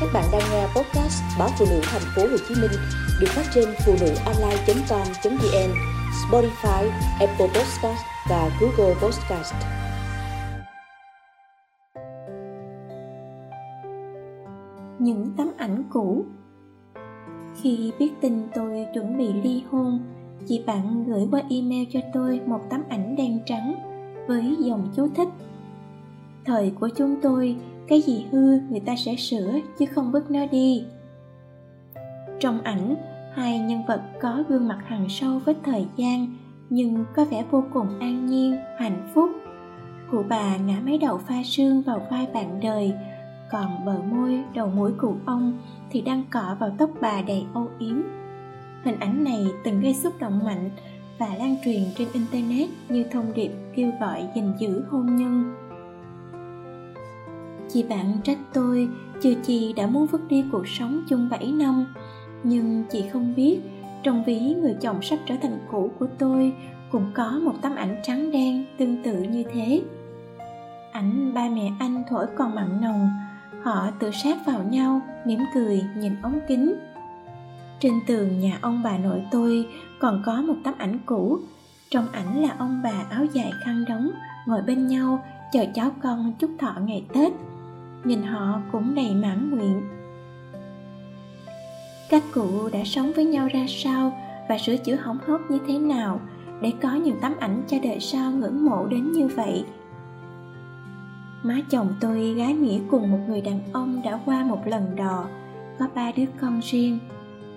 Các bạn đang nghe podcast báo Phụ Nữ Thành phố Hồ Chí Minh được phát trên phunuonline.com.vn, Spotify, Apple Podcast và Google Podcast. Những tấm ảnh cũ. Khi biết tin tôi chuẩn bị ly hôn, chị bạn gửi qua email cho tôi một tấm ảnh đen trắng với dòng chú thích: thời của chúng tôi, cái gì hư người ta sẽ sửa chứ không vứt nó đi. Trong ảnh, hai nhân vật có gương mặt hằn sâu với thời gian nhưng có vẻ vô cùng an nhiên, hạnh phúc. Cụ bà ngã mấy đầu pha sương vào vai bạn đời, còn bờ môi, đầu mũi cụ ông thì đang cọ vào tóc bà đầy âu yếm. Hình ảnh này từng gây xúc động mạnh và lan truyền trên Internet như thông điệp kêu gọi gìn giữ hôn nhân. Chị bạn trách tôi, chứ chị đã muốn vứt đi cuộc sống chung 7 năm. Nhưng chị không biết, trong ví người chồng sắp trở thành cũ của tôi cũng có một tấm ảnh trắng đen tương tự như thế. Ảnh ba mẹ anh thổi còn mặn nồng, họ tự sát vào nhau, mỉm cười nhìn ống kính. Trên tường nhà ông bà nội tôi còn có một tấm ảnh cũ. Trong ảnh là ông bà áo dài khăn đóng ngồi bên nhau chờ cháu con chúc thọ ngày Tết. Nhìn họ cũng đầy mãn nguyện. Các cụ đã sống với nhau ra sao và sửa chữa hỏng hóc như thế nào để có những tấm ảnh cho đời sau ngưỡng mộ đến như vậy. Má chồng tôi gái nghĩa cùng một người đàn ông đã qua một lần đò, có 3 đứa con riêng.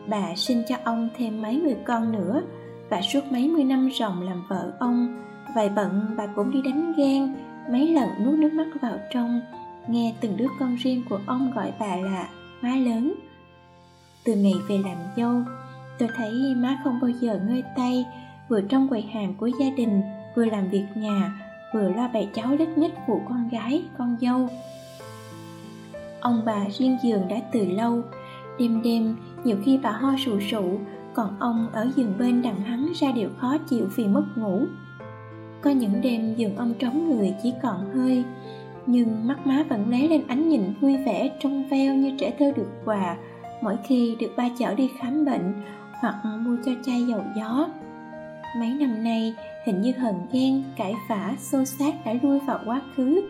Bà sinh cho ông thêm mấy người con nữa và suốt mấy mươi năm ròng làm vợ ông, vài bận bà cũng đi đánh ghen, mấy lần nuốt nước mắt vào trong, nghe từng đứa con riêng của ông gọi bà là má lớn. Từ ngày về làm dâu, tôi thấy má không bao giờ ngơi tay, vừa trong quầy hàng của gia đình, vừa làm việc nhà, vừa lo bày cháu lít nhít phụ con gái, con dâu. Ông bà riêng giường đã từ lâu, đêm đêm nhiều khi bà ho sụ sụ, còn ông ở giường bên đằng hắn ra đều khó chịu vì mất ngủ. Có những đêm giường ông trống người chỉ còn hơi, nhưng mắt má vẫn lấy lên ánh nhìn vui vẻ trong veo như trẻ thơ được quà mỗi khi được ba chở đi khám bệnh hoặc mua cho chai dầu gió. Mấy năm nay hình như hờn ghen, cãi vã, xô xát đã lui vào quá khứ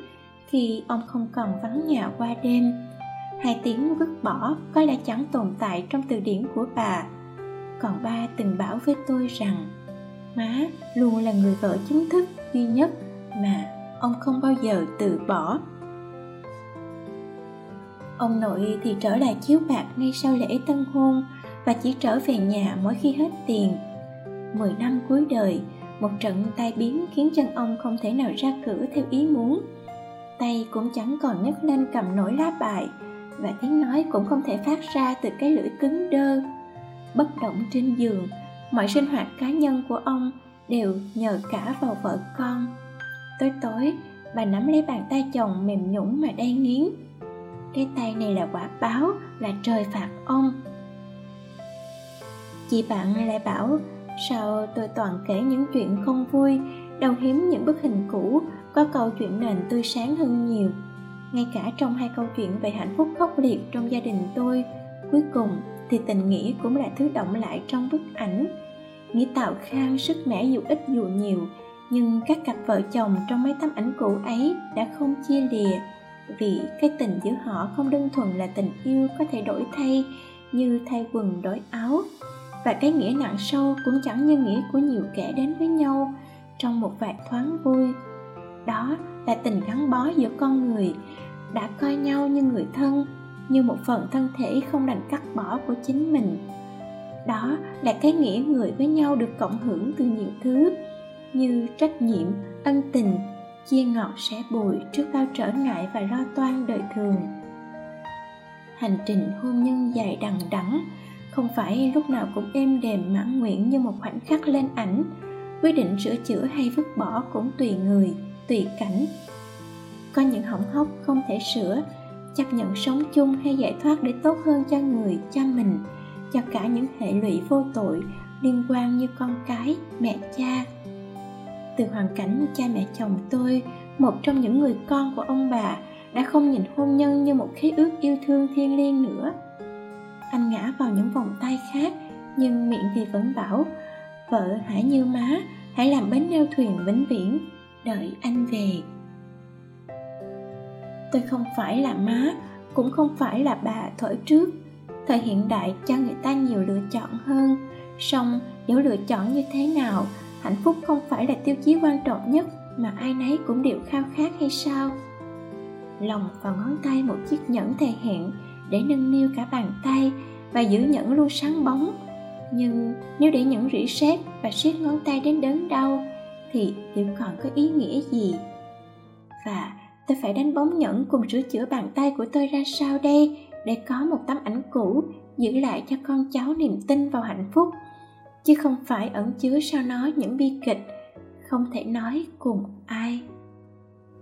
khi ông không còn vắng nhà qua đêm. Hai tiếng vứt bỏ có lẽ chẳng tồn tại trong từ điển của bà. Còn ba từng bảo với tôi rằng má luôn là người vợ chính thức duy nhất mà ông không bao giờ từ bỏ. Ông nội thì trở lại chiếu bạc ngay sau lễ tân hôn và chỉ trở về nhà mỗi khi hết tiền. 10 năm cuối đời, một trận tai biến khiến chân ông không thể nào ra cửa theo ý muốn. Tay cũng chẳng còn nhấc lên cầm nổi lá bài và tiếng nói cũng không thể phát ra từ cái lưỡi cứng đơ. Bất động trên giường, mọi sinh hoạt cá nhân của ông đều nhờ cả vào vợ con. Tối tối, bà nắm lấy bàn tay chồng mềm nhũn mà đay nghiến. Cái tay này là quả báo, là trời phạt ông. Chị bạn lại bảo, sao tôi toàn kể những chuyện không vui, đâu hiếm những bức hình cũ, có câu chuyện nền tươi sáng hơn nhiều. Ngay cả trong hai câu chuyện về hạnh phúc khốc liệt trong gia đình tôi, cuối cùng thì tình nghĩa cũng là thứ động lại trong bức ảnh. Nghĩa tạo khang sức mẻ dù ít dù nhiều, nhưng các cặp vợ chồng trong mấy tấm ảnh cũ ấy đã không chia lìa, vì cái tình giữa họ không đơn thuần là tình yêu có thể đổi thay như thay quần đổi áo. Và cái nghĩa nặng sâu cũng chẳng như nghĩa của nhiều kẻ đến với nhau trong một vài thoáng vui. Đó là tình gắn bó giữa con người, đã coi nhau như người thân, như một phần thân thể không đành cắt bỏ của chính mình. Đó là cái nghĩa người với nhau được cộng hưởng từ nhiều thứ như trách nhiệm, ân tình, chia ngọt sẻ bùi trước bao trở ngại và lo toan đời thường. Hành trình hôn nhân dài đằng đẵng, không phải lúc nào cũng êm đềm mãn nguyện như một khoảnh khắc lên ảnh. Quyết định sửa chữa hay vứt bỏ cũng tùy người, tùy cảnh. Có những hỏng hóc không thể sửa, chấp nhận sống chung hay giải thoát để tốt hơn cho người, cho mình, cho cả những hệ lụy vô tội liên quan như con cái, mẹ cha. Từ hoàn cảnh cha mẹ chồng tôi, một trong những người con của ông bà đã không nhìn hôn nhân như một khế ước yêu thương thiêng liêng nữa. Anh ngã vào những vòng tay khác, nhưng miệng thì vẫn bảo, vợ hãy như má, hãy làm bến neo thuyền vĩnh viễn, đợi anh về. Tôi không phải là má, cũng không phải là bà thuở trước. Thời hiện đại cho người ta nhiều lựa chọn hơn. Song nếu lựa chọn như thế nào, hạnh phúc không phải là tiêu chí quan trọng nhất mà ai nấy cũng đều khao khát hay sao? Lòng vào ngón tay một chiếc nhẫn thề hẹn để nâng niu cả bàn tay và giữ nhẫn luôn sáng bóng. Nhưng nếu để nhẫn rỉ sét và siết ngón tay đến đớn đau thì liệu còn có ý nghĩa gì? Và tôi phải đánh bóng nhẫn cùng sửa chữa bàn tay của tôi ra sao đây để có một tấm ảnh cũ giữ lại cho con cháu niềm tin vào hạnh phúc, chứ không phải ẩn chứa sau nó những bi kịch không thể nói cùng ai.